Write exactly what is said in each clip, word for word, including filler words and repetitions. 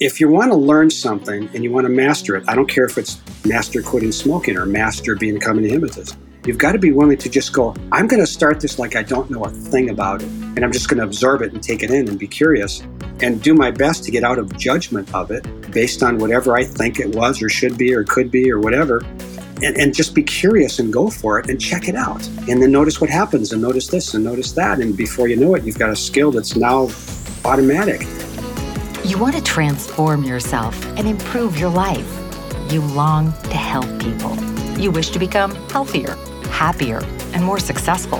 If you want to learn something and you want to master it, I don't care if it's master quitting smoking or master becoming a hypnotist, you've got to be willing to just go, I'm going to start this like I don't know a thing about it. And I'm just going to observe it and take it in and be curious and do my best to get out of judgment of it based on whatever I think it was or should be or could be or whatever. And, and just be curious and go for it and check it out. And then notice what happens and notice this and notice that. And before you know it, you've got a skill that's now automatic. You want to transform yourself and improve your life. You long to help people. You wish to become healthier, happier, and more successful.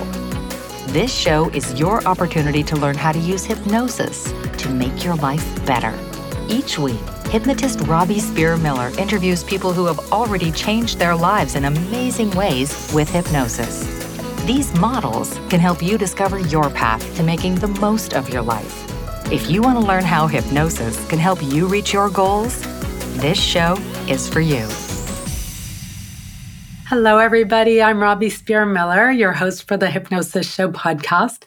This show is your opportunity to learn how to use hypnosis to make your life better. Each week, hypnotist Robbie Spear Miller interviews people who have already changed their lives in amazing ways with hypnosis. These models can help you discover your path to making the most of your life. If you want to learn how hypnosis can help you reach your goals, this show is for you. Hello, everybody. I'm Robbie Spear Miller, your host for the Hypnosis Show podcast.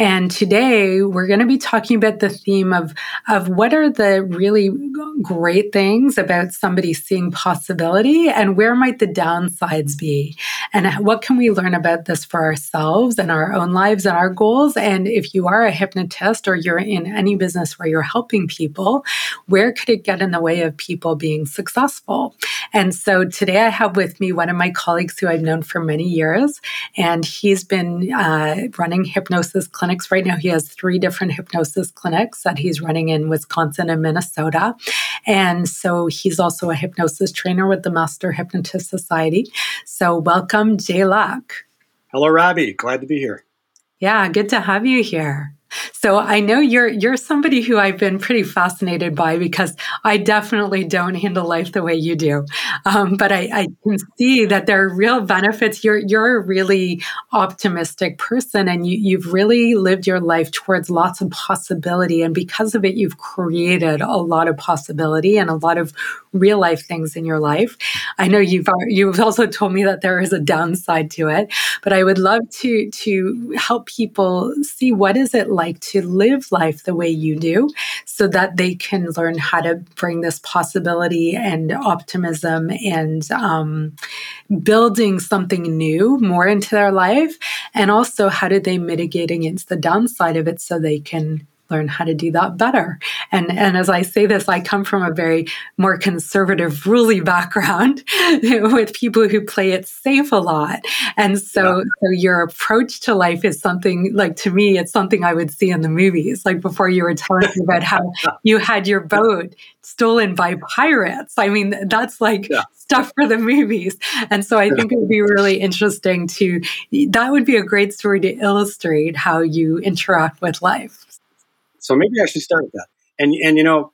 And today we're going to be talking about the theme of, of what are the really great things about somebody seeing possibility and where might the downsides be? And what can we learn about this for ourselves and our own lives and our goals? And if you are a hypnotist or you're in any business where you're helping people, where could it get in the way of people being successful? And so today I have with me one of my colleagues who I've known for many years, and he's been uh, running hypnosis clinics. Right now, he has three different hypnosis clinics that he's running in Wisconsin and Minnesota. And so he's also a hypnosis trainer with the Master Hypnotist Society. So welcome, Jay Luck. Hello, Robbie. Glad to be here. Yeah, good to have you here. So I know you're you're somebody who I've been pretty fascinated by because I definitely don't handle life the way you do. Um, but I, I can see that there are real benefits. You're you're a really optimistic person, and you, you've really lived your life towards lots of possibility. And because of it, you've created a lot of possibility and a lot of real life things in your life. I know you've you've also told me that there is a downside to it, but I would love to to help people see what is it like to live life the way you do so that they can learn how to bring this possibility and optimism and um, building something new more into their life. And also, how do they mitigate against the downside of it so they can learn how to do that better? And and as I say this, I come from a very more conservative, ruly background with people who play it safe a lot. And so, yeah. so your approach to life is something, like to me, it's something I would see in the movies. Like before you were telling me about how you had your boat stolen by pirates. I mean, that's like yeah. stuff for the movies. And so I think it would be really interesting to, that would be a great story to illustrate how you interact with life. So maybe I should start with that. And, and you know,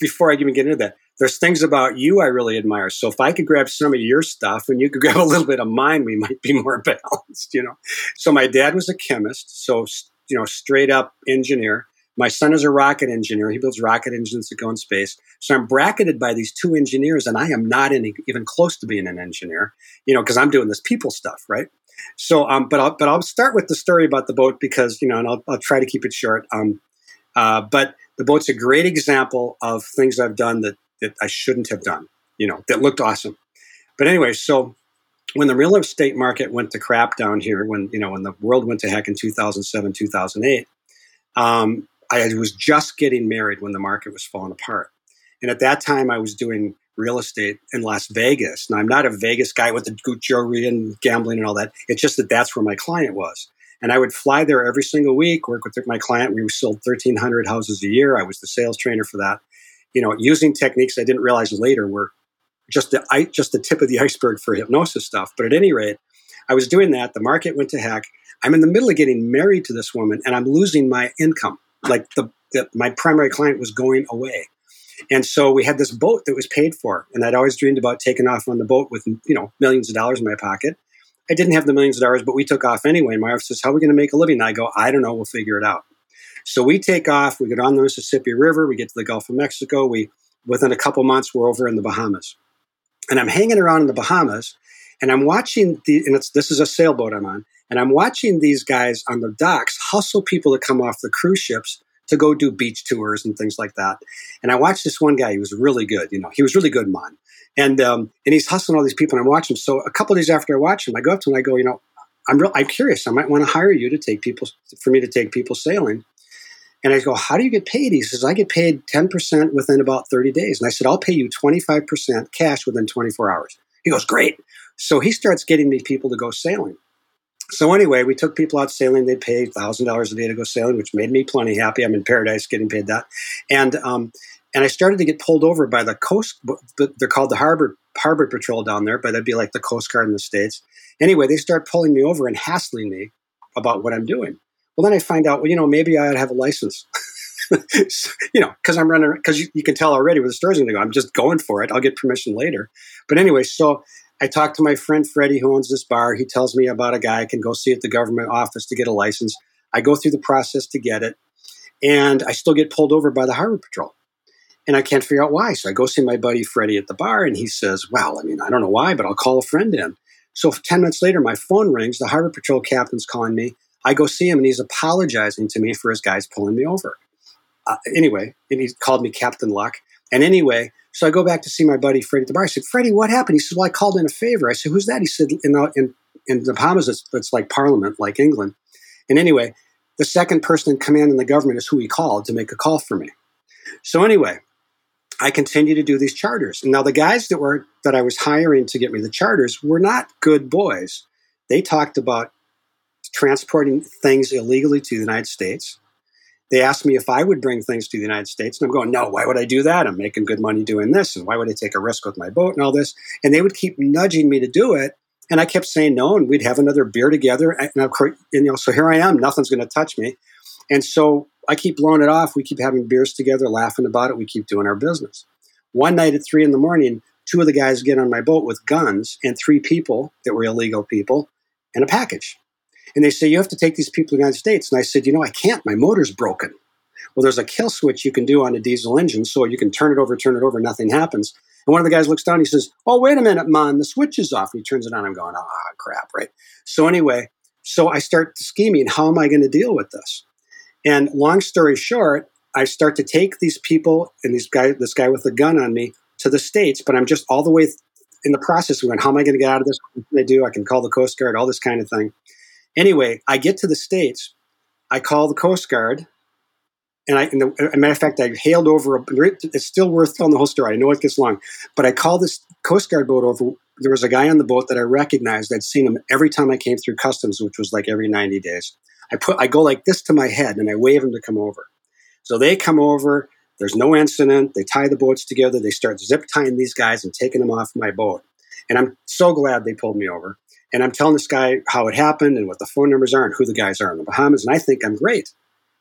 before I even get into that, there's things about you I really admire. So if I could grab some of your stuff and you could grab a little bit of mine, we might be more balanced, you know. So my dad was a chemist, so, you know, straight up engineer. My son is a rocket engineer. He builds rocket engines that go in space. So I'm bracketed by these two engineers, and I am not any, even close to being an engineer, you know, because I'm doing this people stuff, right? So, um, but I'll, but I'll start with the story about the boat because, you know, and I'll, I'll try to keep it short. Um, Uh, but the boat's a great example of things I've done that, that I shouldn't have done, you know, that looked awesome. But anyway, so when the real estate market went to crap down here, when, you know, when the world went to heck in two thousand seven, two thousand eight, um, I was just getting married when the market was falling apart. And at that time I was doing real estate in Las Vegas. Now I'm not a Vegas guy with the jewelry and gambling and all that. It's just that that's where my client was. And I would fly there every single week, work with my client. We sold thirteen hundred houses a year. I was the sales trainer for that. You know, using techniques I didn't realize later were just the just the tip of the iceberg for hypnosis stuff. But at any rate, I was doing that. The market went to heck. I'm in the middle of getting married to this woman, and I'm losing my income. Like the, the my primary client was going away. And so we had this boat that was paid for. And I'd always dreamed about taking off on the boat with, you know, millions of dollars in my pocket. I didn't have the millions of dollars, but we took off anyway. And my wife says, how are we going to make a living? And I go, I don't know. We'll figure it out. So we take off. We get on the Mississippi River. We get to the Gulf of Mexico. We, within a couple months, we're over in the Bahamas. And I'm hanging around in the Bahamas, and I'm watching, the, and it's, this is a sailboat I'm on, and I'm watching these guys on the docks hustle people that come off the cruise ships to go do beach tours and things like that. And I watched this one guy. He was really good. You know, he was really good, man. And um, and he's hustling all these people, and I'm watching. So a couple of days after I watch him, I go up to him and I go, you know, I'm real, I'm curious. I might want to hire you to take people, for me to take people sailing. And I go, how do you get paid? He says, I get paid ten percent within about thirty days. And I said, I'll pay you twenty-five percent cash within twenty-four hours. He goes, great. So he starts getting me people to go sailing. So anyway, we took people out sailing. They paid one thousand dollars a day to go sailing, which made me plenty happy. I'm in paradise getting paid that. And um, and I started to get pulled over by the coast. They're called the harbor harbor patrol down there, but that'd be like the Coast Guard in the States. Anyway, they start pulling me over and hassling me about what I'm doing. Well, then I find out, well, you know, maybe I ought to have a license, you know, because I'm running, because you, you can tell already where the story's going to go. I'm just going for it. I'll get permission later. But anyway, so I talked to my friend Freddie, who owns this bar. He tells me about a guy I can go see at the government office to get a license. I go through the process to get it, and I still get pulled over by the Harbor Patrol. And I can't figure out why. So I go see my buddy Freddie at the bar, and he says, well, I mean, I don't know why, but I'll call a friend in. So ten minutes later, my phone rings. The Harbor Patrol captain's calling me. I go see him, and he's apologizing to me for his guys pulling me over. Uh, anyway, and he called me Captain Luck. And anyway, so I go back to see my buddy Freddie at the bar. I said, Freddie, what happened? He said, well, I called in a favor. I said, who's that? He said, in the, in, in the Bahamas, it's, it's like Parliament, like England. And anyway, the second person in command in the government is who he called to make a call for me. So anyway, I continue to do these charters. And now the guys that were that I was hiring to get me the charters were not good boys. They talked about transporting things illegally to the United States. They asked me if I would bring things to the United States, and I'm going, no, why would I do that? I'm making good money doing this, and why would I take a risk with my boat and all this? And they would keep nudging me to do it, and I kept saying no, and we'd have another beer together, and, of course, and you know, so here I am, nothing's going to touch me. And so I keep blowing it off. We keep having beers together, laughing about it. We keep doing our business. One night at three in the morning, two of the guys get on my boat with guns and three people that were illegal people and a package. And they say, you have to take these people to the United States. And I said, you know, I can't. My motor's broken. Well, there's a kill switch you can do on a diesel engine, so you can turn it over, turn it over, nothing happens. And one of the guys looks down and he says, oh, wait a minute, man, the switch is off. And he turns it on. I'm going, ah, oh, crap, right? So anyway, so I start scheming. How am I going to deal with this? And long story short, I start to take these people and these guy, this guy with the gun on me to the States, but I'm just all the way in the process. I'm going, how am I going to get out of this? What can I do? I can call the Coast Guard, all this kind of thing. Anyway, I get to the States, I call the Coast Guard, and I, and the, as a matter of fact, I hailed over, a, it's still worth telling the whole story, I know it gets long, but I called this Coast Guard boat over. There was a guy on the boat that I recognized. I'd seen him every time I came through customs, which was like every ninety days. I put, I go like this to my head, and I wave him to come over. So they come over, there's no incident, they tie the boats together, they start zip-tying these guys and taking them off my boat. And I'm so glad they pulled me over. And I'm telling this guy how it happened and what the phone numbers are and who the guys are in the Bahamas. And I think I'm great.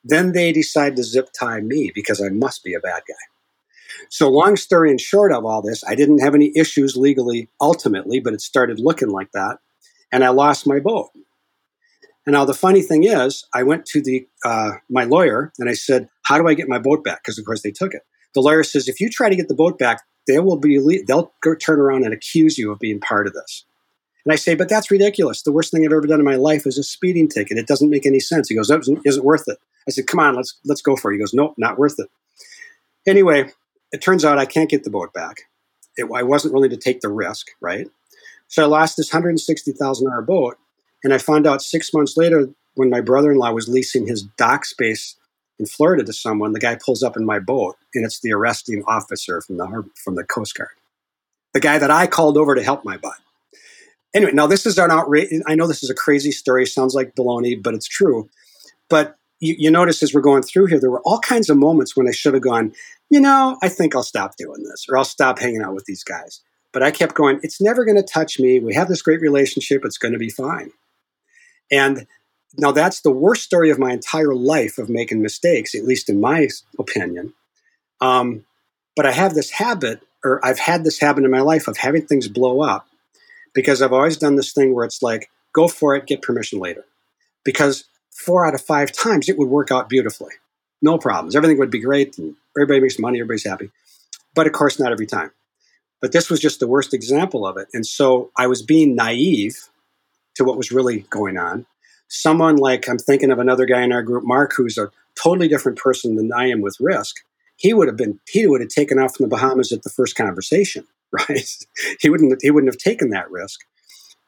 Then they decide to zip tie me because I must be a bad guy. So long story and short of all this, I didn't have any issues legally ultimately, but it started looking like that. And I lost my boat. And now the funny thing is, I went to the uh, my lawyer and I said, how do I get my boat back? Because of course they took it. The lawyer says, if you try to get the boat back, they will be, they'll go turn around and accuse you of being part of this. And I say, but that's ridiculous. The worst thing I've ever done in my life is a speeding ticket. It doesn't make any sense. He goes, that isn't worth it. I said, come on, let's let's go for it. He goes, nope, not worth it. Anyway, it turns out I can't get the boat back. It, I wasn't willing to take the risk, right? So I lost this one hundred sixty thousand dollars boat. And I found out six months later when my brother-in-law was leasing his dock space in Florida to someone, the guy pulls up in my boat, and it's the arresting officer from the, from the Coast Guard. The guy that I called over to help my butt. Anyway, now this is an outrage. I know this is a crazy story. Sounds like baloney, but it's true. But you, you notice as we're going through here, there were all kinds of moments when I should have gone, you know, I think I'll stop doing this or I'll stop hanging out with these guys. But I kept going, it's never going to touch me. We have this great relationship. It's going to be fine. And now that's the worst story of my entire life of making mistakes, at least in my opinion. Um, but I have this habit, or I've had this habit in my life of having things blow up. Because I've always done this thing where it's like, go for it, get permission later. Because four out of five times, it would work out beautifully. No problems. Everything would be great. And everybody makes money. Everybody's happy. But of course, not every time. But this was just the worst example of it. And so I was being naive to what was really going on. Someone like, I'm thinking of another guy in our group, Mark, who's a totally different person than I am with risk, he would have been, he would have taken off from the Bahamas at the first conversation, right? he wouldn't, he wouldn't have taken that risk.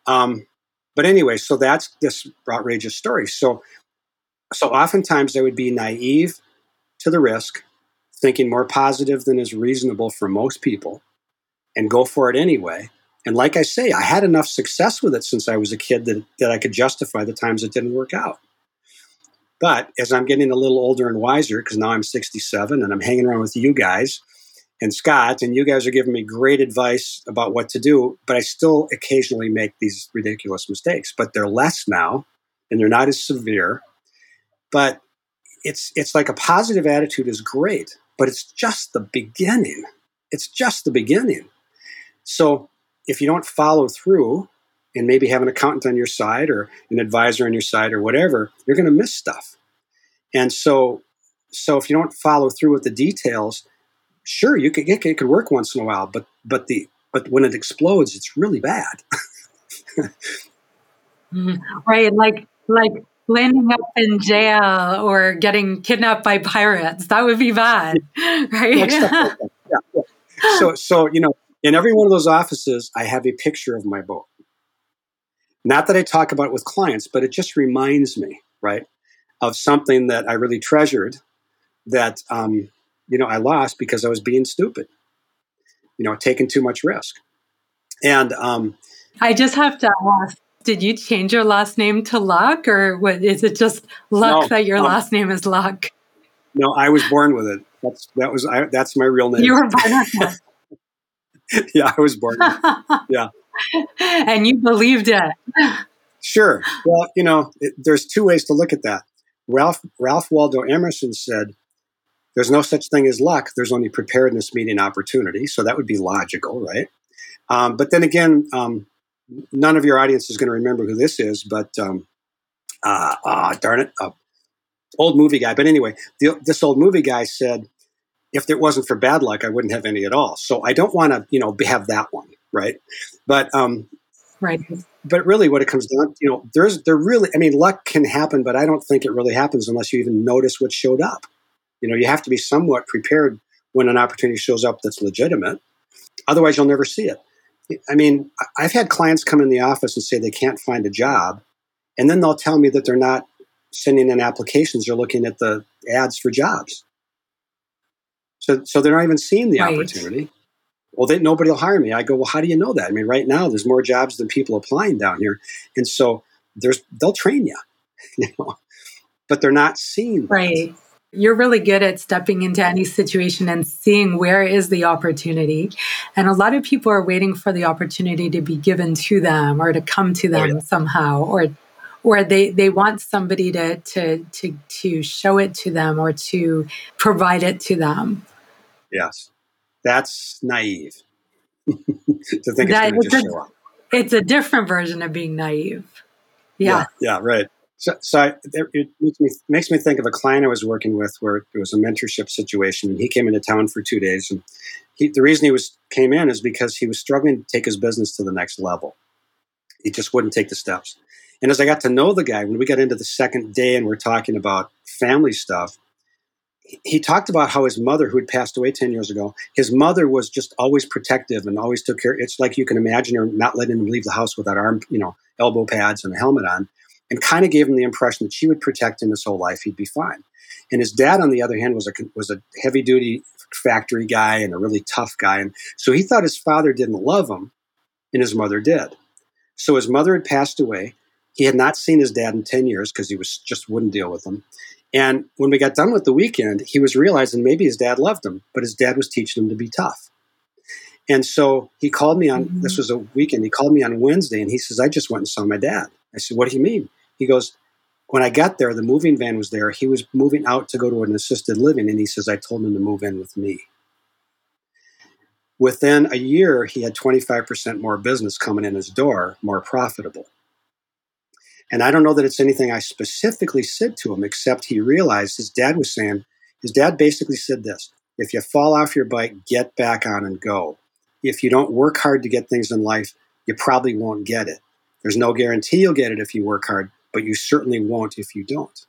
Um, but anyway, so that's this outrageous story. So, so oftentimes I would be naive to the risk, thinking more positive than is reasonable for most people, and go for it anyway. And like I say, I had enough success with it since I was a kid that, that I could justify the times it didn't work out. But as I'm getting a little older and wiser, because now I'm sixty-seven and I'm hanging around with you guys and Scott, and you guys are giving me great advice about what to do, but I still occasionally make these ridiculous mistakes. But they're less now, and they're not as severe. But it's it's like a positive attitude is great, but it's just the beginning. It's just the beginning. So if you don't follow through and maybe have an accountant on your side or an advisor on your side or whatever, you're going to miss stuff. And so so if you don't follow through with the details, sure, you could, it could work once in a while, but but the but when it explodes, it's really bad. mm-hmm. Right, like like landing up in jail or getting kidnapped by pirates. That would be bad, right? Like stuff like that. Yeah, yeah. So so you know, in every one of those offices, I have a picture of my boat. Not that I talk about it with clients, but it just reminds me, right, of something that I really treasured that, um, you know, I lost because I was being stupid, you know, taking too much risk. And um, I just have to ask, did you change your last name to Luck, or what, is it just Luck no, that your um, last name is Luck? No, I was born with it. That's, that was, I, that's my real name. You were born with it. Yeah, I was born. Yeah. And you believed it. Sure. Well, you know, it, there's two ways to look at that. Ralph Ralph Waldo Emerson said, there's no such thing as luck. There's only preparedness meeting opportunity. So that would be logical, right? Um, but then again, um, none of your audience is going to remember who this is, but um, uh, uh, darn it, uh, old movie guy. But anyway, the, this old movie guy said, if it wasn't for bad luck, I wouldn't have any at all. So I don't want to, you know, have that one, right? But, um, right. But really, what it comes down to, you know, there's there really, I mean, luck can happen, but I don't think it really happens unless you even notice what showed up. You know, you have to be somewhat prepared when an opportunity shows up that's legitimate. Otherwise, you'll never see it. I mean, I've had clients come in the office and say they can't find a job, and then they'll tell me that they're not sending in applications; they're looking at the ads for jobs. So, so they're not even seeing the right opportunity. Well, they, nobody will hire me. I go, well, how do you know that? I mean, right now there's more jobs than people applying down here, and so there's they'll train you, you know, but they're not seeing that. Right. You're really good at stepping into any situation and seeing where is the opportunity. And a lot of people are waiting for the opportunity to be given to them or to come to them oh, yeah. somehow, or or they, they want somebody to, to to to show it to them or to provide it to them. Yes. That's naive to think that it's going to just show up. It's a different version of being naive. Yeah. Yeah, yeah right. So, so I, it makes me, makes me think of a client I was working with where it was a mentorship situation, and he came into town for two days. And he, the reason he was came in is because he was struggling to take his business to the next level. He just wouldn't take the steps. And as I got to know the guy, when we got into the second day and we're talking about family stuff, he talked about how his mother, who had passed away ten years ago, his mother was just always protective and always took care. It's like you can imagine her not letting him leave the house without arm, you know, elbow pads and a helmet on, and kind of gave him the impression that she would protect him his whole life. He'd be fine. And his dad, on the other hand, was a was a heavy duty factory guy and a really tough guy. And so he thought his father didn't love him, and his mother did. So his mother had passed away. He had not seen his dad in ten years because he was just wouldn't deal with him. And when we got done with the weekend, he was realizing maybe his dad loved him, but his dad was teaching him to be tough. And so he called me on, mm-hmm. this was a weekend, he called me on Wednesday, and he says, I just went and saw my dad. I said, what do you mean? He goes, when I got there, the moving van was there. He was moving out to go to an assisted living, and he says, I told him to move in with me. Within a year, he had twenty-five percent more business coming in his door, more profitable. And I don't know that it's anything I specifically said to him, except he realized his dad was saying, his dad basically said this, if you fall off your bike, get back on and go. If you don't work hard to get things in life, you probably won't get it. There's no guarantee you'll get it if you work hard, but you certainly won't if you don't.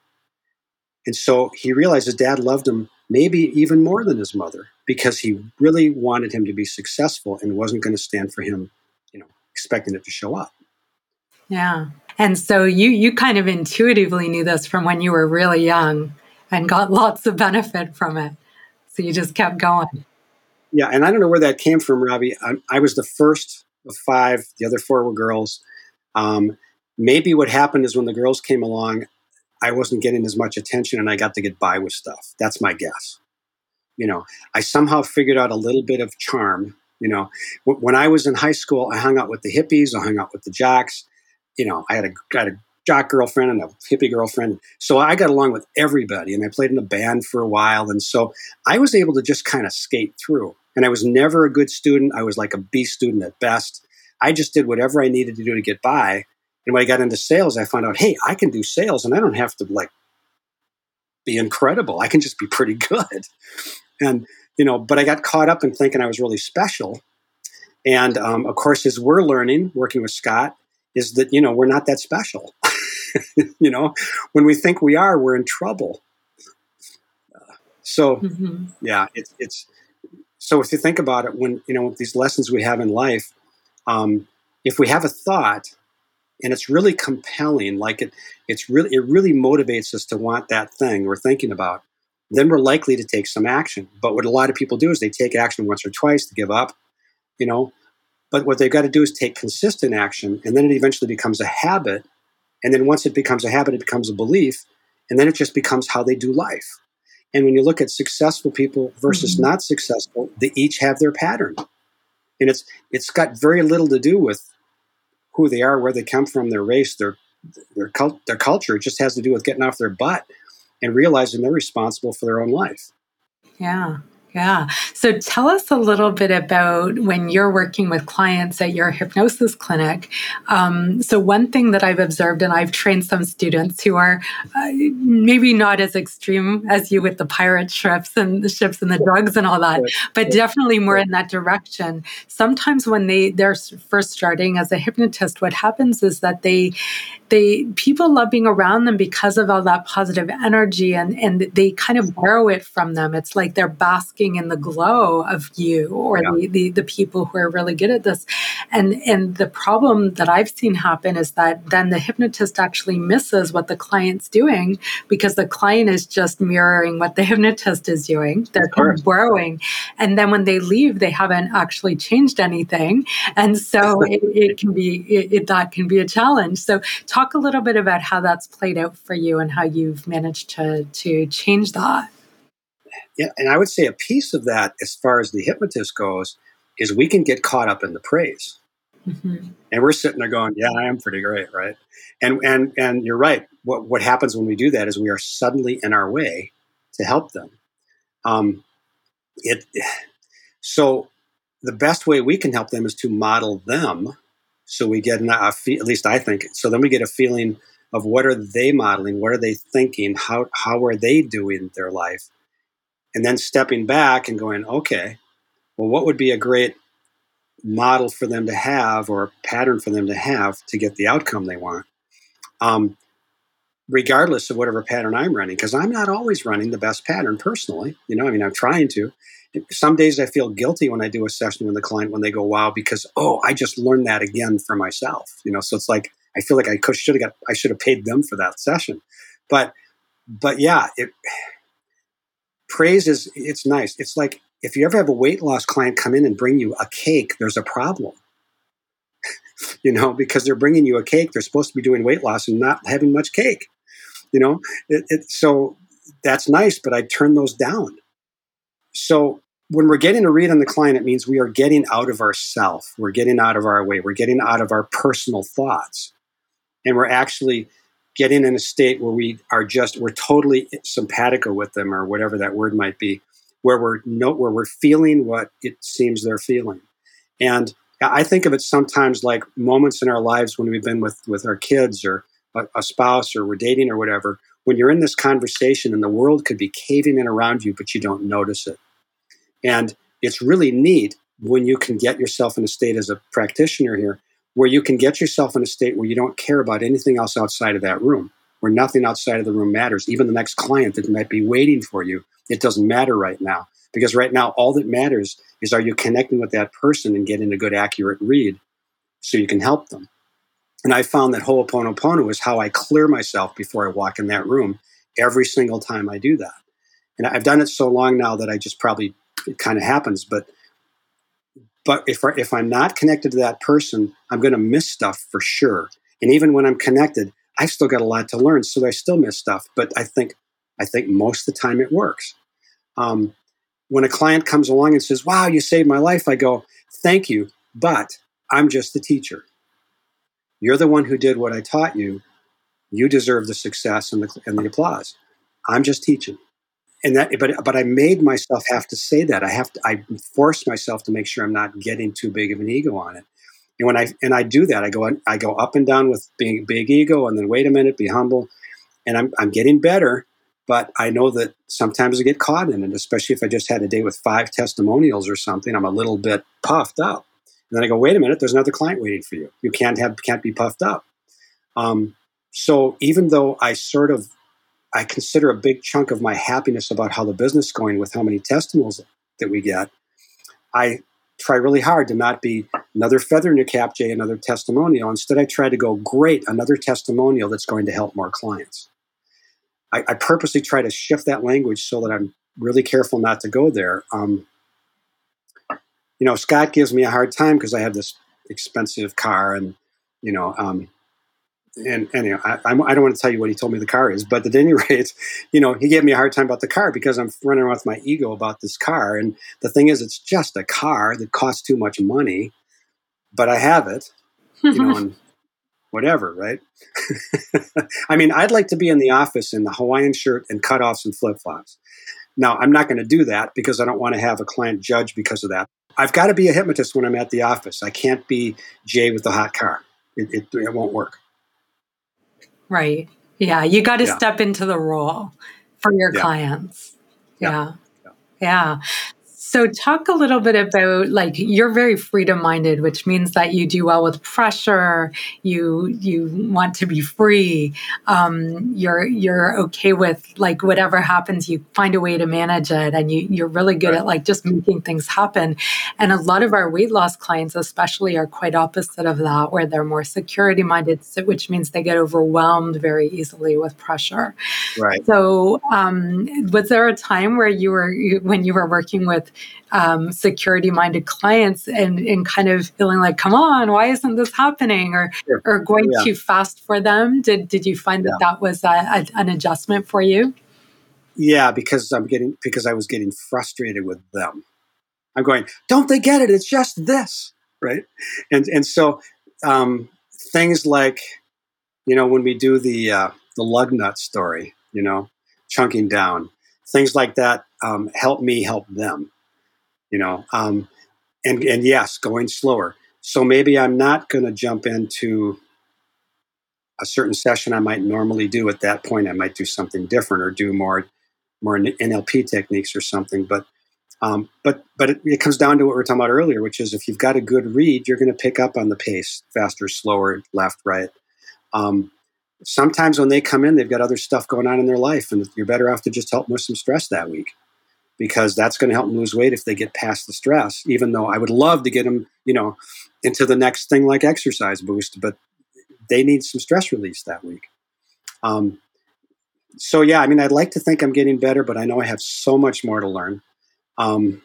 And so he realized his dad loved him maybe even more than his mother, because he really wanted him to be successful and wasn't going to stand for him, you know, expecting it to show up. Yeah. And so you you kind of intuitively knew this from when you were really young and got lots of benefit from it. So you just kept going. Yeah. And I don't know where that came from, Robbie. I, I was the first of five. The other four were girls. Um, maybe what happened is when the girls came along, I wasn't getting as much attention and I got to get by with stuff. That's my guess. You know, I somehow figured out a little bit of charm. You know, w- when I was in high school, I hung out with the hippies. I hung out with the jocks. You know, I had a, got a jock girlfriend and a hippie girlfriend. So I got along with everybody and I played in a band for a while. And so I was able to just kind of skate through. And I was never a good student. I was like a B student at best. I just did whatever I needed to do to get by. And when I got into sales, I found out, hey, I can do sales and I don't have to like be incredible. I can just be pretty good. And, you know, but I got caught up in thinking I was really special. And um, of course, as we're learning, working with Scott, is that, you know, we're not that special. You know, when we think we are, we're in trouble. Uh, so, mm-hmm. yeah, it's, it's, so if you think about it, when, you know, these lessons we have in life, um, if we have a thought and it's really compelling, like it, it's really, it really motivates us to want that thing we're thinking about, then we're likely to take some action. But what a lot of people do is they take action once or twice to give up, you know, but what they've got to do is take consistent action, and then it eventually becomes a habit. And then once it becomes a habit, it becomes a belief. And then it just becomes how they do life. And when you look at successful people versus mm-hmm. not successful, they each have their pattern. And it's it's got very little to do with who they are, where they come from, their race, their their, cult, their culture. It just has to do with getting off their butt and realizing they're responsible for their own life. Yeah. Yeah. So tell us a little bit about when you're working with clients at your hypnosis clinic. Um, so one thing that I've observed, and I've trained some students who are uh, maybe not as extreme as you with the pirate ships and the ships and the drugs and all that, but definitely more in that direction. Sometimes when they, they're first starting as a hypnotist, what happens is that they... They people love being around them because of all that positive energy, and, and they kind of borrow it from them. It's like they're basking in the glow of you or yeah. the, the, the people who are really good at this. And and the problem that I've seen happen is that then the hypnotist actually misses what the client's doing, because the client is just mirroring what the hypnotist is doing. They're kind of borrowing. And then when they leave, they haven't actually changed anything. And so it, it can be it, it, that can be a challenge. So talk Talk a little bit about how that's played out for you and how you've managed to to change that. Yeah, and I would say a piece of that, as far as the hypnotist goes, is we can get caught up in the praise. Mm-hmm. And we're sitting there going, yeah, I am pretty great, right? And and and you're right. What what happens when we do that is we are suddenly in our way to help them. Um, it so the best way we can help them is to model them. So we get, a feel, at least I think, so then we get a feeling of what are they modeling? What are they thinking? How how are they doing their life? And then stepping back and going, okay, well, what would be a great model for them to have, or a pattern for them to have, to get the outcome they want? Um, regardless of whatever pattern I'm running, because I'm not always running the best pattern personally. You know, I mean, I'm trying to. Some days I feel guilty when I do a session with the client when they go, wow, because, oh, I just learned that again for myself. You know, so it's like, I feel like I should have got, I should have paid them for that session. But, but yeah, it, praise is, it's nice. It's like, if you ever have a weight loss client come in and bring you a cake, there's a problem, you know, because they're bringing you a cake. They're supposed to be doing weight loss and not having much cake, you know? It, it, so that's nice, but I turn those down. So when we're getting a read on the client, it means we are getting out of ourself. We're getting out of our way. We're getting out of our personal thoughts. And we're actually getting in a state where we are just, we're totally simpatico with them, or whatever that word might be, where we're no, where we're feeling what it seems they're feeling. And I think of it sometimes like moments in our lives when we've been with, with our kids or a, a spouse, or we're dating or whatever, when you're in this conversation and the world could be caving in around you, but you don't notice it. And it's really neat when you can get yourself in a state as a practitioner here, where you can get yourself in a state where you don't care about anything else outside of that room. where nothing outside of the room matters. Even the next client that might be waiting for you, it doesn't matter right now. Because right now, all that matters is, are you connecting with that person and getting a good, accurate read so you can help them? And I found that Ho'oponopono is how I clear myself before I walk in that room every single time I do that. And I've done it so long now that I just probably, it kind of happens. But but if, if I'm not connected to that person, I'm going to miss stuff for sure. And even when I'm connected, I've still got a lot to learn, so I still miss stuff. But I think I think most of the time it works. Um, when a client comes along and says, wow, you saved my life, I go, thank you, but I'm just the teacher. You're the one who did what I taught you. You deserve the success and the, and the applause. I'm just teaching. And that, but but I made myself have to say that. I have to. I forced myself to make sure I'm not getting too big of an ego on it. And when I and I do that, I go I go up and down with being big ego, and then wait a minute, be humble. And I'm I'm getting better, but I know that sometimes I get caught in it, especially if I just had a day with five testimonials or something. I'm a little bit puffed up. And then I go, wait a minute, there's another client waiting for you. You can't have can't be puffed up. Um, so even though I sort of, I consider a big chunk of my happiness about how the business is going with how many testimonials that we get, I try really hard to not be another feather in your cap, Jay, another testimonial. Instead, I try to go, great, another testimonial that's going to help more clients. I, I purposely try to shift that language so that I'm really careful not to go there. Um, You know, Scott gives me a hard time because I have this expensive car, and you know, um, and anyway, I, I don't want to tell you what he told me the car is, but at any rate, you know, he gave me a hard time about the car because I'm running around with my ego about this car. And the thing is, it's just a car that costs too much money, but I have it, you know, and whatever, right? I mean, I'd like to be in the office in the Hawaiian shirt and cutoffs and flip flops. Now, I'm not going to do that because I don't want to have a client judge because of that. I've got to be a hypnotist when I'm at the office. I can't be Jay with the hot car. It, it, it won't work. Right. Yeah. You got to yeah. step into the role for your yeah. clients. Yeah. Yeah. yeah. So talk a little bit about, like, you're very freedom-minded, which means that you do well with pressure. You you want to be free. Um, you're you're okay with, like, whatever happens, you find a way to manage it, and you you're really good right. at, like, just making things happen. And a lot of our weight loss clients, especially, are quite opposite of that, where they're more security-minded, which means they get overwhelmed very easily with pressure. Right. So um, was there a time where you were when you were working with Um, security-minded clients and, and kind of feeling like, come on, why isn't this happening? Or sure. or going yeah. too fast for them? Did did you find yeah. that that was a, a, an adjustment for you? Yeah, because I'm getting because I was getting frustrated with them. I'm going, don't they get it? It's just this, right? And and so um, things like, you know, when we do the uh, the lug nut story, you know, chunking down, things like that um, help me help them. You know, um, and, and yes, going slower. So maybe I'm not going to jump into a certain session I might normally do at that point. I might do something different or do more, more N L P techniques or something. But, um, but, but it, it comes down to what we were talking about earlier, which is if you've got a good read, you're going to pick up on the pace, faster, slower, left, right. Um, sometimes when they come in, they've got other stuff going on in their life, and you're better off to just help them with some stress that week, because that's going to help them lose weight if they get past the stress, even though I would love to get them, you know, into the next thing like exercise boost, but they need some stress release that week. Um, so, yeah, I mean, I'd like to think I'm getting better, but I know I have so much more to learn. Um,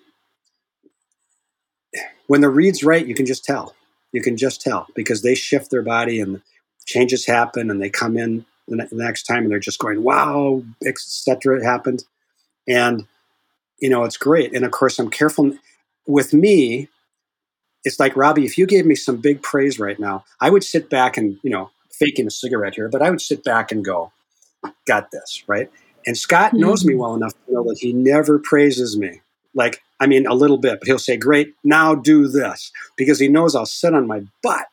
when the read's right, you can just tell. You can just tell because they shift their body and changes happen, and they come in the, ne- the next time and they're just going, wow, et cetera, it happened. And you know, it's great. And of course, I'm careful. With me, it's like, Robbie, if you gave me some big praise right now, I would sit back and, you know, faking a cigarette here, but I would sit back and go, got this, right? And Scott mm-hmm. knows me well enough to know that he never praises me. Like, I mean, a little bit, but he'll say, great, now do this, because he knows I'll sit on my butt.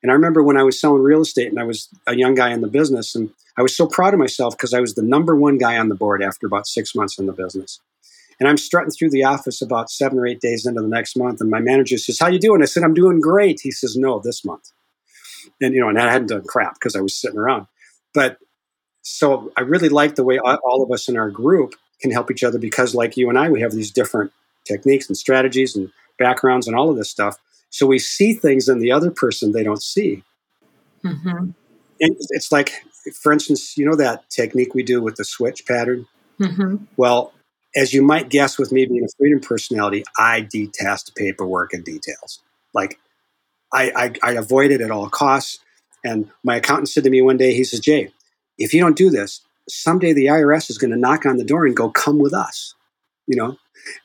And I remember when I was selling real estate and I was a young guy in the business, and I was so proud of myself because I was the number one guy on the board after about six months in the business. And I'm strutting through the office about seven or eight days into the next month. And my manager says, how you doing? I said, I'm doing great. He says, no, this month. And, you know, and I hadn't done crap because I was sitting around. But So I really like the way all of us in our group can help each other, because like you and I, we have these different techniques and strategies and backgrounds and all of this stuff. So we see things in the other person they don't see. Mm-hmm. And it's like, for instance, you know that technique we do with the switch pattern? Mm-hmm. Well, as you might guess, with me being a freedom personality, I detest paperwork and details. Like, I, I, I avoid it at all costs. And my accountant said to me one day, he says, Jay, if you don't do this, someday the I R S is going to knock on the door and go, come with us, you know,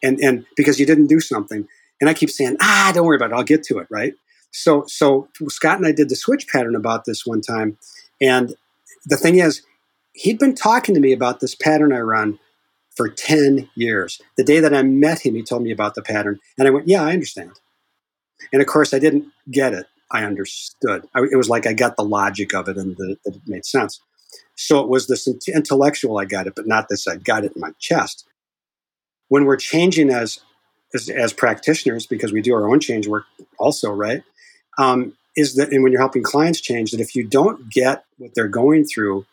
and and because you didn't do something. And I keep saying, ah, don't worry about it, I'll get to it, right? So so Scott and I did the switch pattern about this one time. And the thing is, he'd been talking to me about this pattern I run for ten years. The day that I met him, he told me about the pattern. And I went, yeah, I understand. And of course, I didn't get it. I understood. I, it was like I got the logic of it and that it made sense. So it was this intellectual I got it, but not this I got it in my chest. When we're changing as as, as practitioners, because we do our own change work also, right? Um, is that, and when you're helping clients change, that if you don't get what they're going through,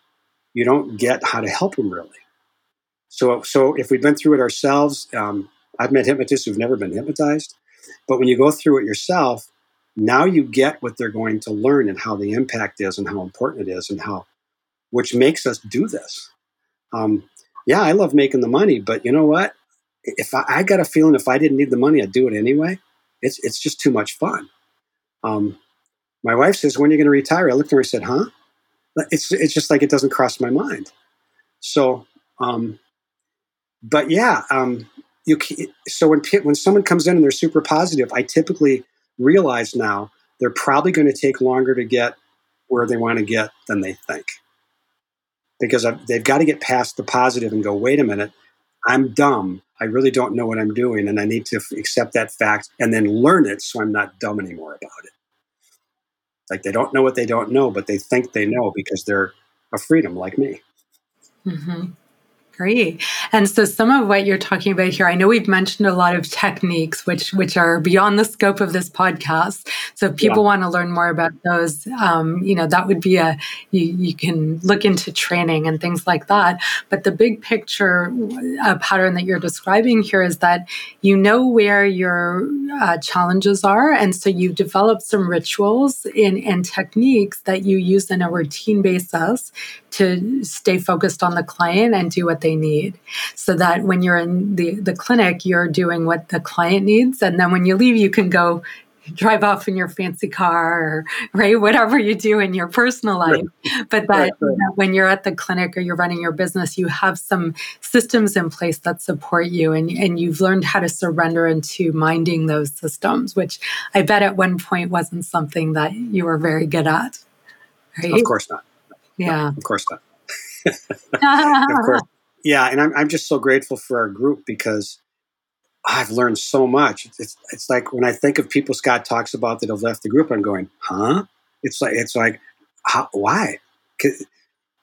you don't get how to help them really. So, so if we've been through it ourselves, um, I've met hypnotists who've never been hypnotized, but when you go through it yourself, now you get what they're going to learn and how the impact is and how important it is and how, which makes us do this. Um, yeah, I love making the money, but you know what? If I, I got a feeling if I didn't need the money, I'd do it anyway. It's it's just too much fun. Um, my wife says, when are you going to retire? I looked at her and said, huh? It's it's just like it doesn't cross my mind. So, um, but yeah, um, you. So when when someone comes in and they're super positive, I typically realize now they're probably going to take longer to get where they want to get than they think. Because I've, they've got to get past the positive and go, wait a minute, I'm dumb. I really don't know what I'm doing, and I need to f- accept that fact and then learn it so I'm not dumb anymore about it. Like they don't know what they don't know, but they think they know because they're a freedom like me. Mm-hmm. Great. And so some of what you're talking about here, I know we've mentioned a lot of techniques, which which are beyond the scope of this podcast. So if people yeah. want to learn more about those, um, you know, that would be a, you, you can look into training and things like that. But the big picture uh, pattern that you're describing here is that you know where your uh, challenges are. And so you develop some rituals in, and techniques that you use on a routine basis to stay focused on the client and do what they need, so that when you're in the, the clinic, you're doing what the client needs. And then when you leave, you can go drive off in your fancy car, or, right? Whatever you do in your personal life. Right. But that, right, right. You know, when you're at the clinic or you're running your business, you have some systems in place that support you. And, and you've learned how to surrender into minding those systems, which I bet at one point wasn't something that you were very good at. Right? Of course not. Yeah. No, of course not. Of course. Yeah, and I'm I'm just so grateful for our group because I've learned so much. It's it's like when I think of people Scott talks about that have left the group, I'm going, huh? It's like it's like, how, why?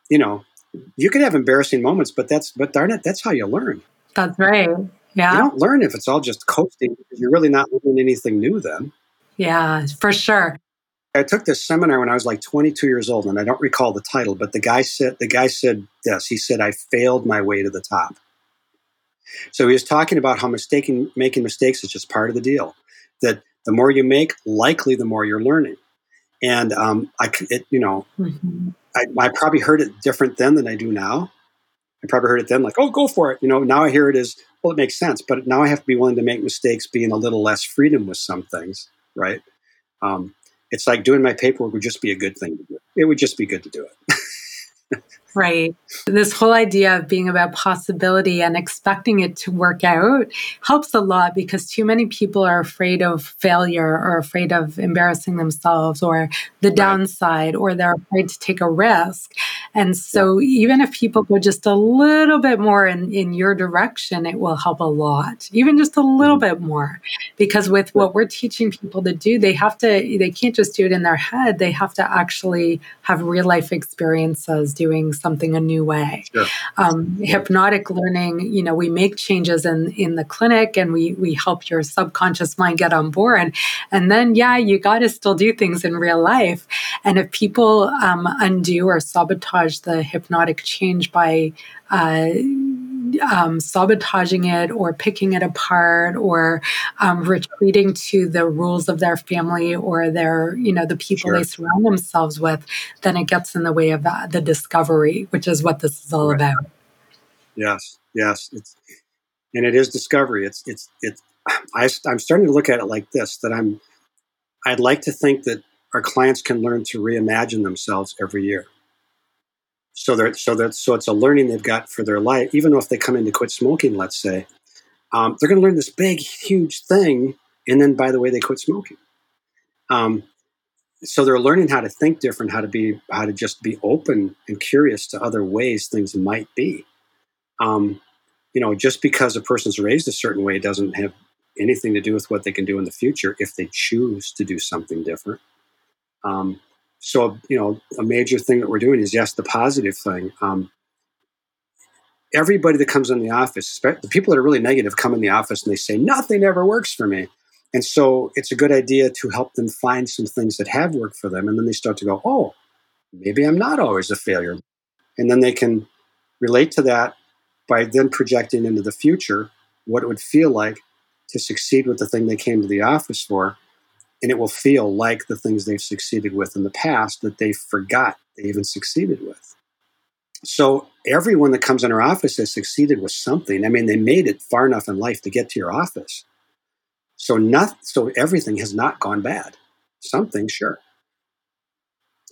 You know, you can have embarrassing moments, but that's but darn it, that's how you learn. That's right. Yeah, you don't learn if it's all just coasting. You're really not learning anything new then. Yeah, for sure. I took this seminar when I was like twenty-two years old, and I don't recall the title, but the guy said the guy said this. He said, I failed my way to the top. So he was talking about how mistaking, making mistakes is just part of the deal, that the more you make, likely the more you're learning. And um, I, it, you know, mm-hmm. I, I probably heard it different then than I do now. I probably heard it then like, oh, go for it. You know, now I hear it as, well, it makes sense. But now I have to be willing to make mistakes, being a little less freedom with some things, right? Um It's like doing my paperwork would just be a good thing to do. It would just be good to do it. Right. This whole idea of being about possibility and expecting it to work out helps a lot, because too many people are afraid of failure or afraid of embarrassing themselves or the right. downside, or they're afraid to take a risk. And so yeah. even if people go just a little bit more in, in your direction, it will help a lot, even just a little bit more, because with what we're teaching people to do, they have to, they can't just do it in their head. They have to actually have real life experiences doing something a new way. Sure. Um, hypnotic learning, you know, we make changes in, in the clinic and we we help your subconscious mind get on board. And, and then, yeah, you got to still do things in real life. And if people um, undo or sabotage the hypnotic change by uh Um, sabotaging it or picking it apart or um, retreating to the rules of their family or their, you know, the people sure. they surround themselves with, then it gets in the way of uh, the discovery, which is what this is all right. about. Yes, yes. It's, and it is discovery. It's, it's, it's, I, I'm starting to look at it like this, that I'm, I'd like to think that our clients can learn to reimagine themselves every year. So they're, so that so it's a learning they've got for their life. Even though if they come in to quit smoking, let's say, um, they're going to learn this big, huge thing, and then by the way, they quit smoking. Um, so they're learning how to think different, how to be, how to just be open and curious to other ways things might be. Um, you know, just because a person's raised a certain way doesn't have anything to do with what they can do in the future if they choose to do something different. Um, So, you know, a major thing that we're doing is, yes, the positive thing. Um, everybody that comes in the office, the people that are really negative come in the office and they say, nothing ever works for me. And so it's a good idea to help them find some things that have worked for them. And then they start to go, oh, maybe I'm not always a failure. And then they can relate to that by then projecting into the future what it would feel like to succeed with the thing they came to the office for. And it will feel like the things they've succeeded with in the past that they forgot they even succeeded with. So everyone that comes in our office has succeeded with something. I mean, they made it far enough in life to get to your office. So not, so everything has not gone bad. Something, sure.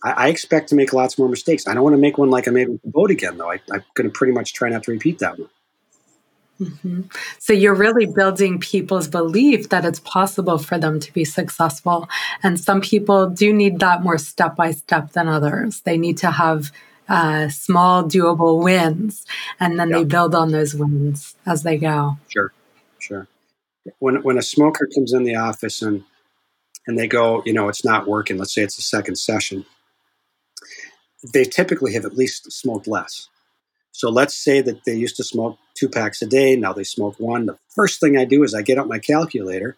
I, I expect to make lots more mistakes. I don't want to make one like I made with the boat again, though. I, I'm going to pretty much try not to repeat that one. Mm-hmm. So you're really building people's belief that it's possible for them to be successful. And some people do need that more step-by-step than others. They need to have uh, small, doable wins, and then yeah. they build on those wins as they go. Sure, sure. When when a smoker comes in the office and and they go, you know, it's not working, let's say it's the second session, they typically have at least smoked less. So let's say that they used to smoke two packs a day. Now they smoke one. The first thing I do is I get out my calculator,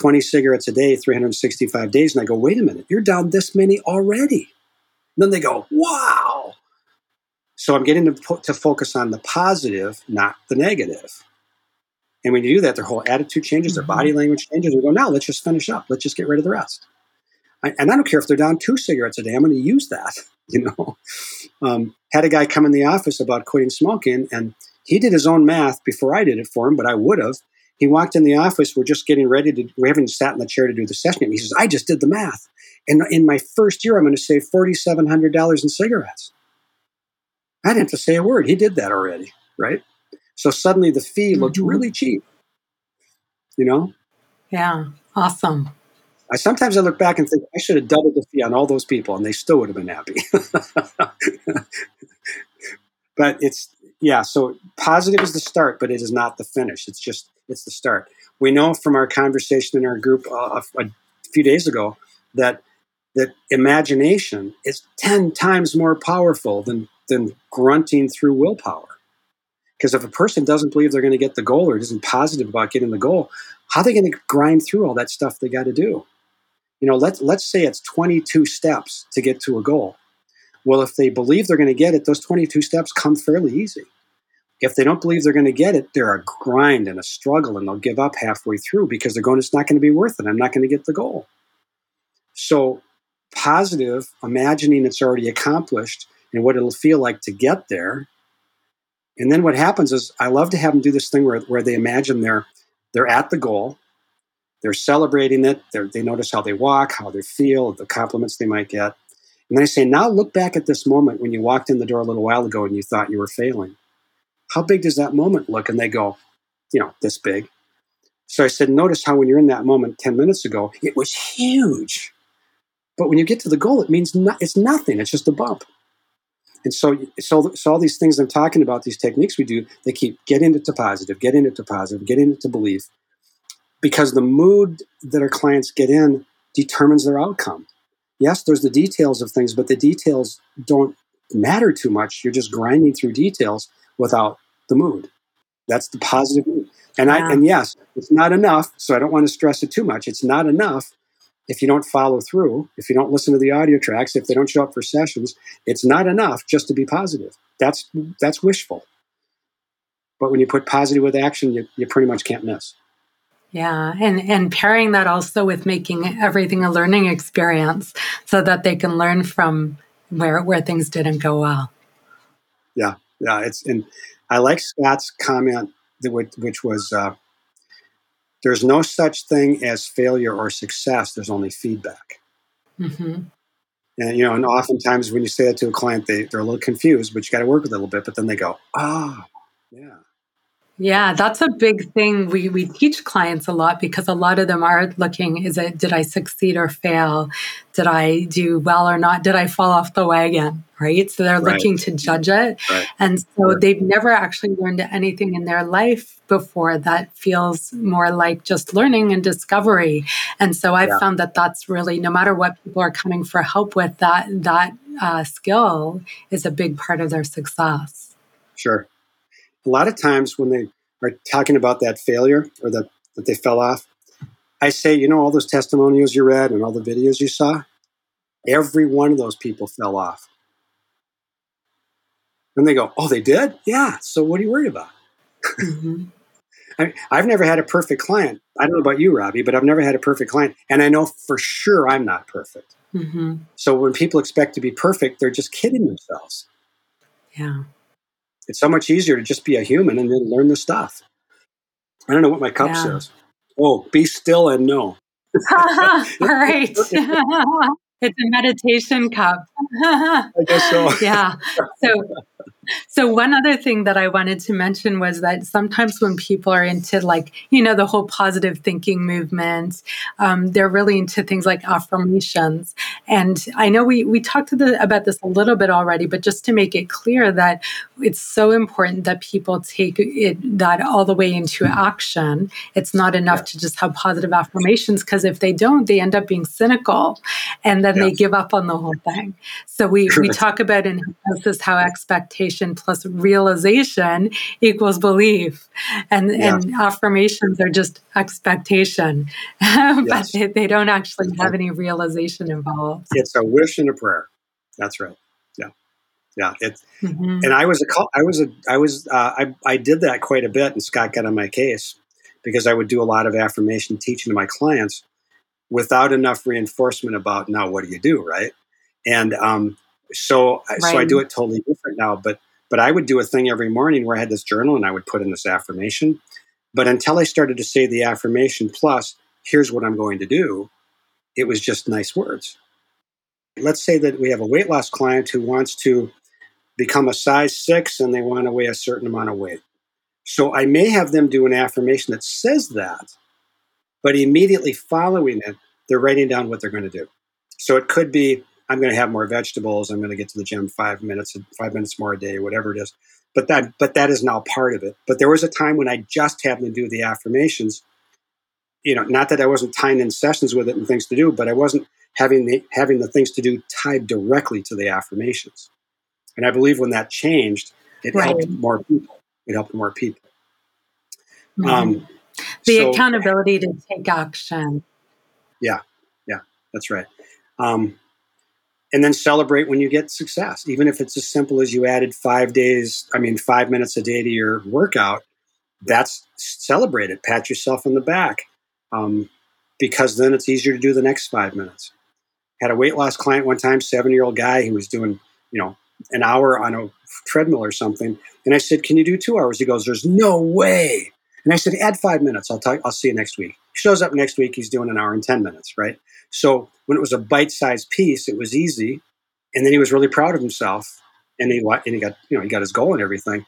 twenty cigarettes a day, three hundred sixty-five days. And I go, wait a minute, you're down this many already. And then they go, wow. So I'm getting to, po- to focus on the positive, not the negative. And when you do that, their whole attitude changes, their body language changes. We go, now let's just finish up. Let's just get rid of the rest. I, and I don't care if they're down two cigarettes a day. I'm going to use that. You know, um, had a guy come in the office about quitting smoking, and he did his own math before I did it for him, but I would have. He walked in the office. We're just getting ready to, we haven't sat in the chair to do the session. And he says, I just did the math. And in my first year, I'm going to save four thousand seven hundred dollars in cigarettes. I didn't have to say a word. He did that already. Right. So suddenly the fee mm-hmm. looked really cheap, you know? Yeah. Awesome. I sometimes I look back and think I should have doubled the fee on all those people and they still would have been happy. But it's, yeah, so positive is the start, but it is not the finish. It's just, it's the start. We know from our conversation in our group uh, a few days ago that that imagination is ten times more powerful than, than grunting through willpower. Because if a person doesn't believe they're going to get the goal or isn't positive about getting the goal, how are they going to grind through all that stuff they got to do? You know, let's let's say it's twenty-two steps to get to a goal. Well, if they believe they're going to get it, those twenty-two steps come fairly easy. If they don't believe they're going to get it, they're a grind and a struggle, and they'll give up halfway through because they're going, it's not going to be worth it. I'm not going to get the goal. So positive, imagining it's already accomplished and what it'll feel like to get there. And then what happens is I love to have them do this thing where, where they imagine they're they're at the goal. They're celebrating it. They're, they notice how they walk, how they feel, the compliments they might get. And then I say, now look back at this moment when you walked in the door a little while ago and you thought you were failing. How big does that moment look? And they go, you know, this big. So I said, notice how when you're in that moment ten minutes ago, it was huge. But when you get to the goal, it means no, it's nothing. It's just a bump. And so, so, so all these things I'm talking about, these techniques we do, they keep getting it to positive, getting it to positive, getting it to belief. Because the mood that our clients get in determines their outcome. Yes, there's the details of things, but the details don't matter too much. You're just grinding through details without the mood. That's the positive mood. And yeah. I and yes, it's not enough. So I don't want to stress it too much. It's not enough if you don't follow through, if you don't listen to the audio tracks, if they don't show up for sessions. It's not enough just to be positive. That's that's wishful. But when you put positive with action, you, you pretty much can't miss. Yeah, and, and pairing that also with making everything a learning experience so that they can learn from where where things didn't go well. Yeah, yeah. It's and I like Scott's comment, that would, which was, uh, there's no such thing as failure or success. There's only feedback. Mm-hmm. And, you know, and oftentimes when you say that to a client, they, they're a little confused, but you got to work with it a little bit. But then they go, ah, oh, yeah. Yeah, that's a big thing. We we teach clients a lot because a lot of them are looking, is it, did I succeed or fail? Did I do well or not? Did I fall off the wagon? Right? So they're right. looking to judge it. Right. And so right. they've never actually learned anything in their life before that feels more like just learning and discovery. And so I've yeah. found that that's really, no matter what people are coming for help with, that, that uh, skill is a big part of their success. Sure. A lot of times when they are talking about that failure or the, that they fell off, I say, you know, all those testimonials you read and all the videos you saw, every one of those people fell off. And they go, oh, they did? Yeah. So what are you worried about? Mm-hmm. I mean, I've never had a perfect client. I don't know about you, Robbie, but I've never had a perfect client. And I know for sure I'm not perfect. Mm-hmm. So when people expect to be perfect, they're just kidding themselves. Yeah. It's so much easier to just be a human and then learn the stuff. I don't know what my cup yeah. says. Oh, be still and know. All right. It's a meditation cup. I guess so. Yeah. So, so one other thing that I wanted to mention was that sometimes when people are into, like, you know, the whole positive thinking movement, um, they're really into things like affirmations. And I know we we talked to the, about this a little bit already, but just to make it clear that it's so important that people take it that all the way into action. It's not enough yeah. to just have positive affirmations, because if they don't, they end up being cynical, and then Yes. they give up on the whole thing. So we, we talk about in hypnosis how expectation plus realization equals belief. And, yeah. and affirmations are just expectation, but yes. they, they don't actually have any realization involved. It's a wish and a prayer. That's right. Yeah. Yeah. It, mm-hmm. And I was, a, I was, a, I was, uh, I, I did that quite a bit, and Scott got on my case because I would do a lot of affirmation teaching to my clients without enough reinforcement about, now what do you do, right? And um, so, right. so I do it totally different now, but but I would do a thing every morning where I had this journal and I would put in this affirmation. But until I started to say the affirmation plus, here's what I'm going to do, it was just nice words. Let's say that we have a weight loss client who wants to become a size six and they want to weigh a certain amount of weight. So I may have them do an affirmation that says that, but immediately following it, they're writing down what they're going to do. So it could be, I'm going to have more vegetables. I'm going to get to the gym five minutes, five minutes more a day, whatever it is. But that, but that is now part of it. But there was a time when I just happened to do the affirmations. You know, not that I wasn't tying in sessions with it and things to do, but I wasn't having the having the things to do tied directly to the affirmations. And I believe when that changed, it right. helped more people. It helped more people. Mm-hmm. Um, the so, accountability to take action. Yeah, yeah, that's right. Um, and then celebrate when you get success, even if it's as simple as you added five days, I mean, five minutes a day to your workout. That's celebrate it. Pat yourself on the back, um, because then it's easier to do the next five minutes. Had a weight loss client one time, seven-year-old guy who was doing, you know, an hour on a treadmill or something. And I said, can you do two hours? He goes, there's no way. And I said, add five minutes. I'll talk, I'll see you next week. He shows up next week. He's doing an hour and ten minutes, right? So when it was a bite-sized piece, it was easy. And then he was really proud of himself. And he, and he got, you know, he got his goal and everything.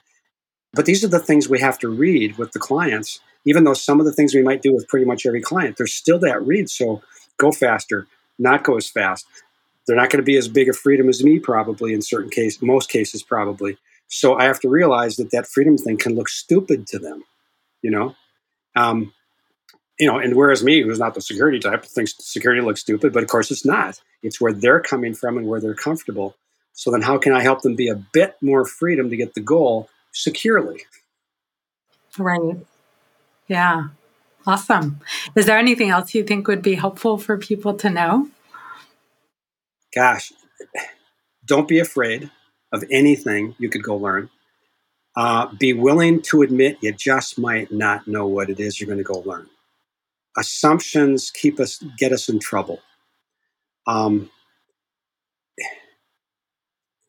But these are the things we have to read with the clients, even though some of the things we might do with pretty much every client, there's still that read. So go faster, not go as fast. They're not going to be as big a freedom as me, probably, in certain cases, most cases probably. So I have to realize that that freedom thing can look stupid to them. You know, um, you know, and whereas me, who's not the security type, thinks security looks stupid, but of course it's not. It's where they're coming from and where they're comfortable. So then how can I help them be a bit more freedom to get the goal securely? Right. Yeah. Awesome. Is there anything else you think would be helpful for people to know? Gosh, don't be afraid of anything you could go learn. Uh, be willing to admit you just might not know what it is you're going to go learn. Assumptions keep us, get us in trouble. Um,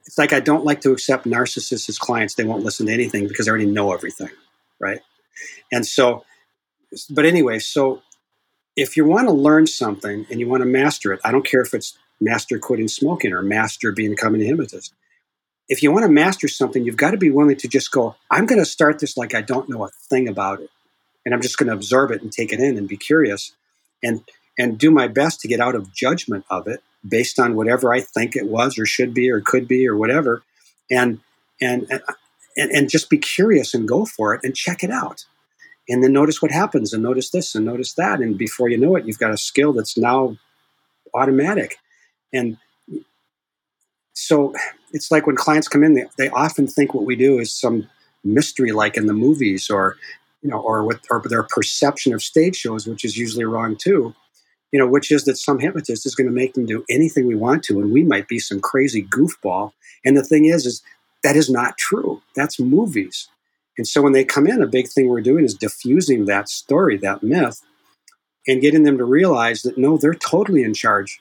it's like I don't like to accept narcissists as clients. They won't listen to anything because they already know everything, right? And so, but anyway, so if you want to learn something and you want to master it, I don't care if it's master quitting smoking or master becoming a hypnotist. If you want to master something, you've got to be willing to just go, I'm going to start this like I don't know a thing about it. And I'm just going to observe it and take it in and be curious and and do my best to get out of judgment of it based on whatever I think it was or should be or could be or whatever. And and and, and just be curious and go for it and check it out. And then notice what happens and notice this and notice that. And before you know it, you've got a skill that's now automatic. And so it's like when clients come in, they, they often think what we do is some mystery like in the movies or, you know, or with or their perception of stage shows, which is usually wrong too, you know, which is that some hypnotist is going to make them do anything we want to. And we might be some crazy goofball. And the thing is, is that is not true. That's movies. And so when they come in, a big thing we're doing is diffusing that story, that myth, and getting them to realize that, no, they're totally in charge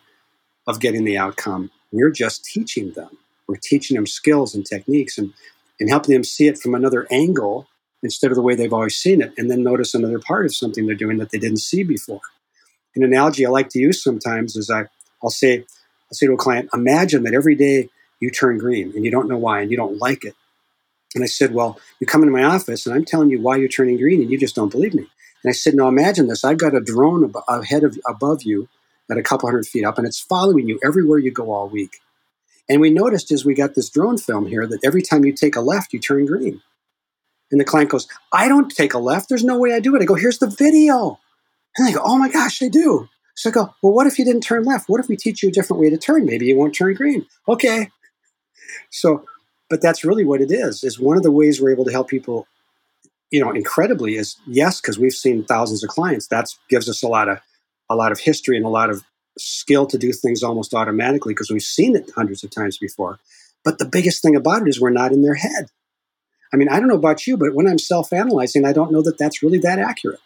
of getting the outcome. We're just teaching them. We're teaching them skills and techniques and, and helping them see it from another angle instead of the way they've always seen it, and then notice another part of something they're doing that they didn't see before. An analogy I like to use sometimes is I, I'll say, I'll say to a client, imagine that every day you turn green and you don't know why and you don't like it. And I said, well, you come into my office and I'm telling you why you're turning green and you just don't believe me. And I said, no, imagine this. I've got a drone ab- ahead of above you at a couple hundred feet up, and it's following you everywhere you go all week. And we noticed as we got this drone film here that every time you take a left, you turn green. And the client goes, I don't take a left. There's no way I do it. I go, here's the video. And they go, oh my gosh, I do. So I go, well, what if you didn't turn left? What if we teach you a different way to turn? Maybe you won't turn green. Okay. So, but that's really what it is, is one of the ways we're able to help people, you know, incredibly is, yes, because we've seen thousands of clients. That gives us a lot of, a lot of history and a lot of skill to do things almost automatically because we've seen it hundreds of times before. But the biggest thing about it is we're not in their head. I mean, I don't know about you, but when I'm self-analyzing, I don't know that that's really that accurate.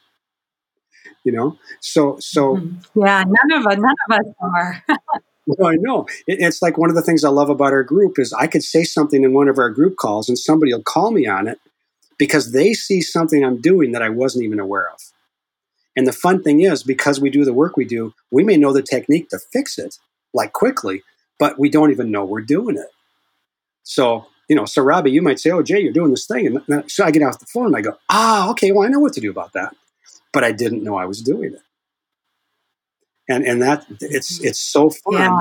You know, so so yeah, none of us, none of us are. Well, I know it, it's like one of the things I love about our group is I could say something in one of our group calls, and somebody will call me on it because they see something I'm doing that I wasn't even aware of. And the fun thing is, because we do the work we do, we may know the technique to fix it like quickly, but we don't even know we're doing it. So. You know, so Robbie, you might say, oh, Jay, you're doing this thing. And so I get off the phone and I go, ah, okay, well, I know what to do about that. But I didn't know I was doing it. And and that, it's it's so fun. Yeah.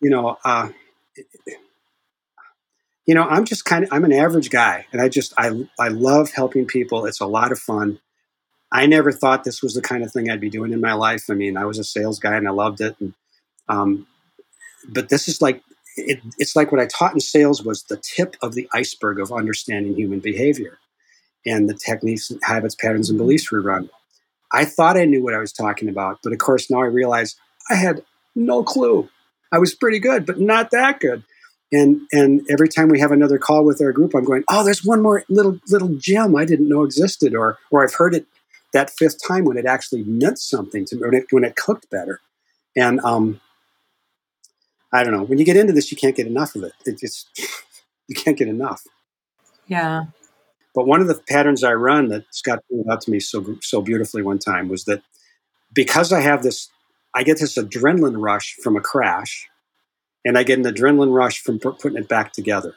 You know, uh, you know, I'm just kind of, I'm an average guy. And I just, I I love helping people. It's a lot of fun. I never thought this was the kind of thing I'd be doing in my life. I mean, I was a sales guy and I loved it. And, um, but this is like, It, it's like what I taught in sales was the tip of the iceberg of understanding human behavior and the techniques, habits, patterns, and beliefs we run. I thought I knew what I was talking about, but of course now I realize I had no clue. I was pretty good, but not that good. And and every time we have another call with our group, I'm going, oh, there's one more little little gem I didn't know existed, or or I've heard it that fifth time when it actually meant something to me, when it, when it cooked better. And um. I don't know. When you get into this, you can't get enough of it. It just, you can't get enough. Yeah. But one of the patterns I run that Scott pointed out to me so so beautifully one time was that because I have this, I get this adrenaline rush from a crash, and I get an adrenaline rush from p- putting it back together.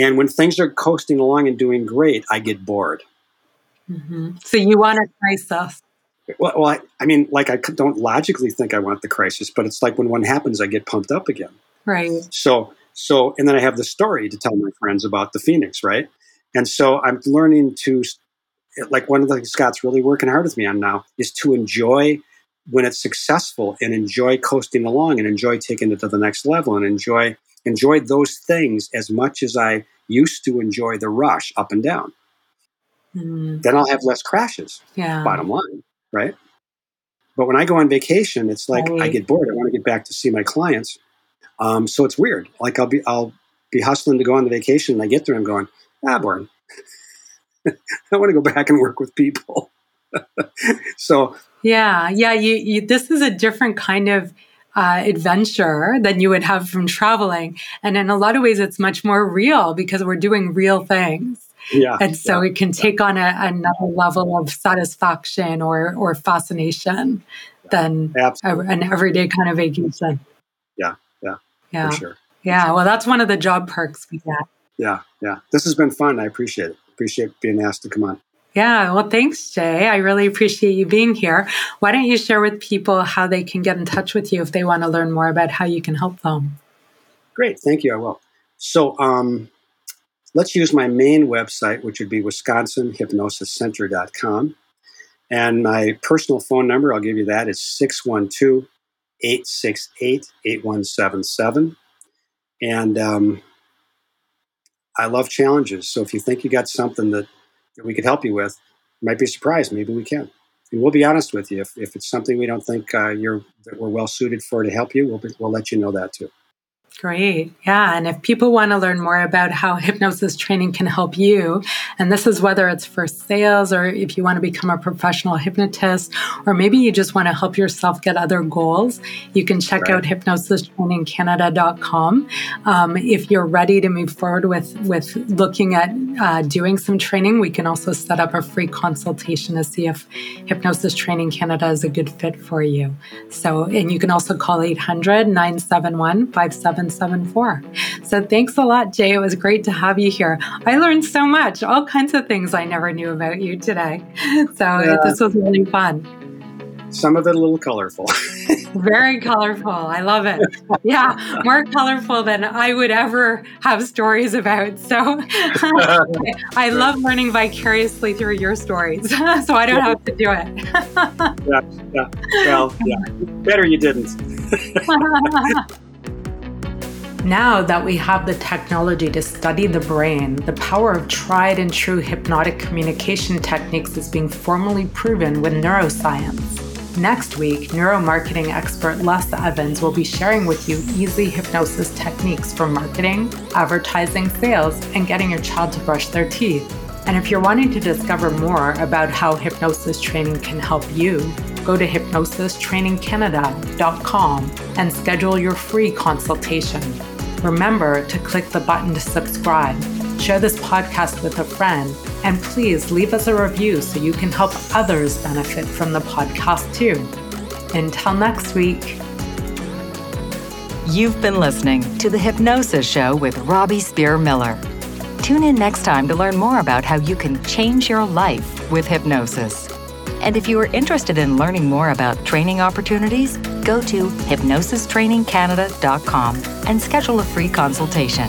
And when things are coasting along and doing great, I get bored. Mm-hmm. So you want to try stuff. Well, well I, I mean, like I don't logically think I want the crisis, but it's like when one happens, I get pumped up again. Right. So, so, and then I have the story to tell my friends about the Phoenix, right? And so I'm learning to, like one of the things Scott's really working hard with me on now is to enjoy when it's successful and enjoy coasting along and enjoy taking it to the next level and enjoy, enjoyed those things as much as I used to enjoy the rush up and down. Mm. Then I'll have less crashes. Yeah. Bottom line, right? But when I go on vacation, it's like right. I get bored. I want to get back to see my clients. Um, so it's weird. Like I'll be I'll be hustling to go on the vacation, and I get there and I'm going, ah, boring. I want to go back and work with people. So yeah, yeah. You, you this is a different kind of uh, adventure than you would have from traveling, and in a lot of ways, it's much more real because we're doing real things. Yeah, and so yeah, it can take yeah. on a, another level of satisfaction or or fascination yeah, than a, an everyday kind of vacation. Yeah, yeah, yeah, for sure. Yeah, well, that's one of the job perks we get. Yeah, yeah. This has been fun. I appreciate it. Appreciate being asked to come on. Yeah, well, thanks, Jay. I really appreciate you being here. Why don't you share with people how they can get in touch with you if they want to learn more about how you can help them? Great, thank you. I will. So, um, let's use my main website, which would be wisconsin hypnosis center dot com. And my personal phone number, I'll give you that, is six one two, eight six eight, eight one seven seven. And um, I love challenges. So if you think you got something that, that we could help you with, you might be surprised. Maybe we can. And we'll be honest with you. If, if it's something we don't think uh, you're that we're well suited for to help you, we'll be, we'll let you know that too. Great. Yeah. And if people want to learn more about how hypnosis training can help you, and this is whether it's for sales or if you want to become a professional hypnotist, or maybe you just want to help yourself get other goals, you can check right. out hypnosis training canada dot com. Um, if you're ready to move forward with, with looking at uh, doing some training, we can also set up a free consultation to see if Hypnosis Training Canada is a good fit for you. So, and you can also call eight hundred, nine seven one, five seven seven. So thanks a lot, Jay. It was great to have you here. I learned so much, all kinds of things I never knew about you today. So yeah. This was really fun. Some of it a little colorful. Very colorful. I love it. Yeah, more colorful than I would ever have stories about. So I love learning vicariously through your stories, so I don't have to do it. yeah, yeah. Well, yeah. Better you didn't. Now that we have the technology to study the brain, the power of tried and true hypnotic communication techniques is being formally proven with neuroscience. Next week, neuromarketing expert Les Evans will be sharing with you easy hypnosis techniques for marketing, advertising, sales, and getting your child to brush their teeth. And if you're wanting to discover more about how hypnosis training can help you, go to hypnosis training canada dot com and schedule your free consultation. Remember to click the button to subscribe, share this podcast with a friend, and please leave us a review so you can help others benefit from the podcast too. Until next week. You've been listening to The Hypnosis Show with Robbie Spear Miller. Tune in next time to learn more about how you can change your life with hypnosis. And if you are interested in learning more about training opportunities, go to hypnosis training canada dot com and schedule a free consultation.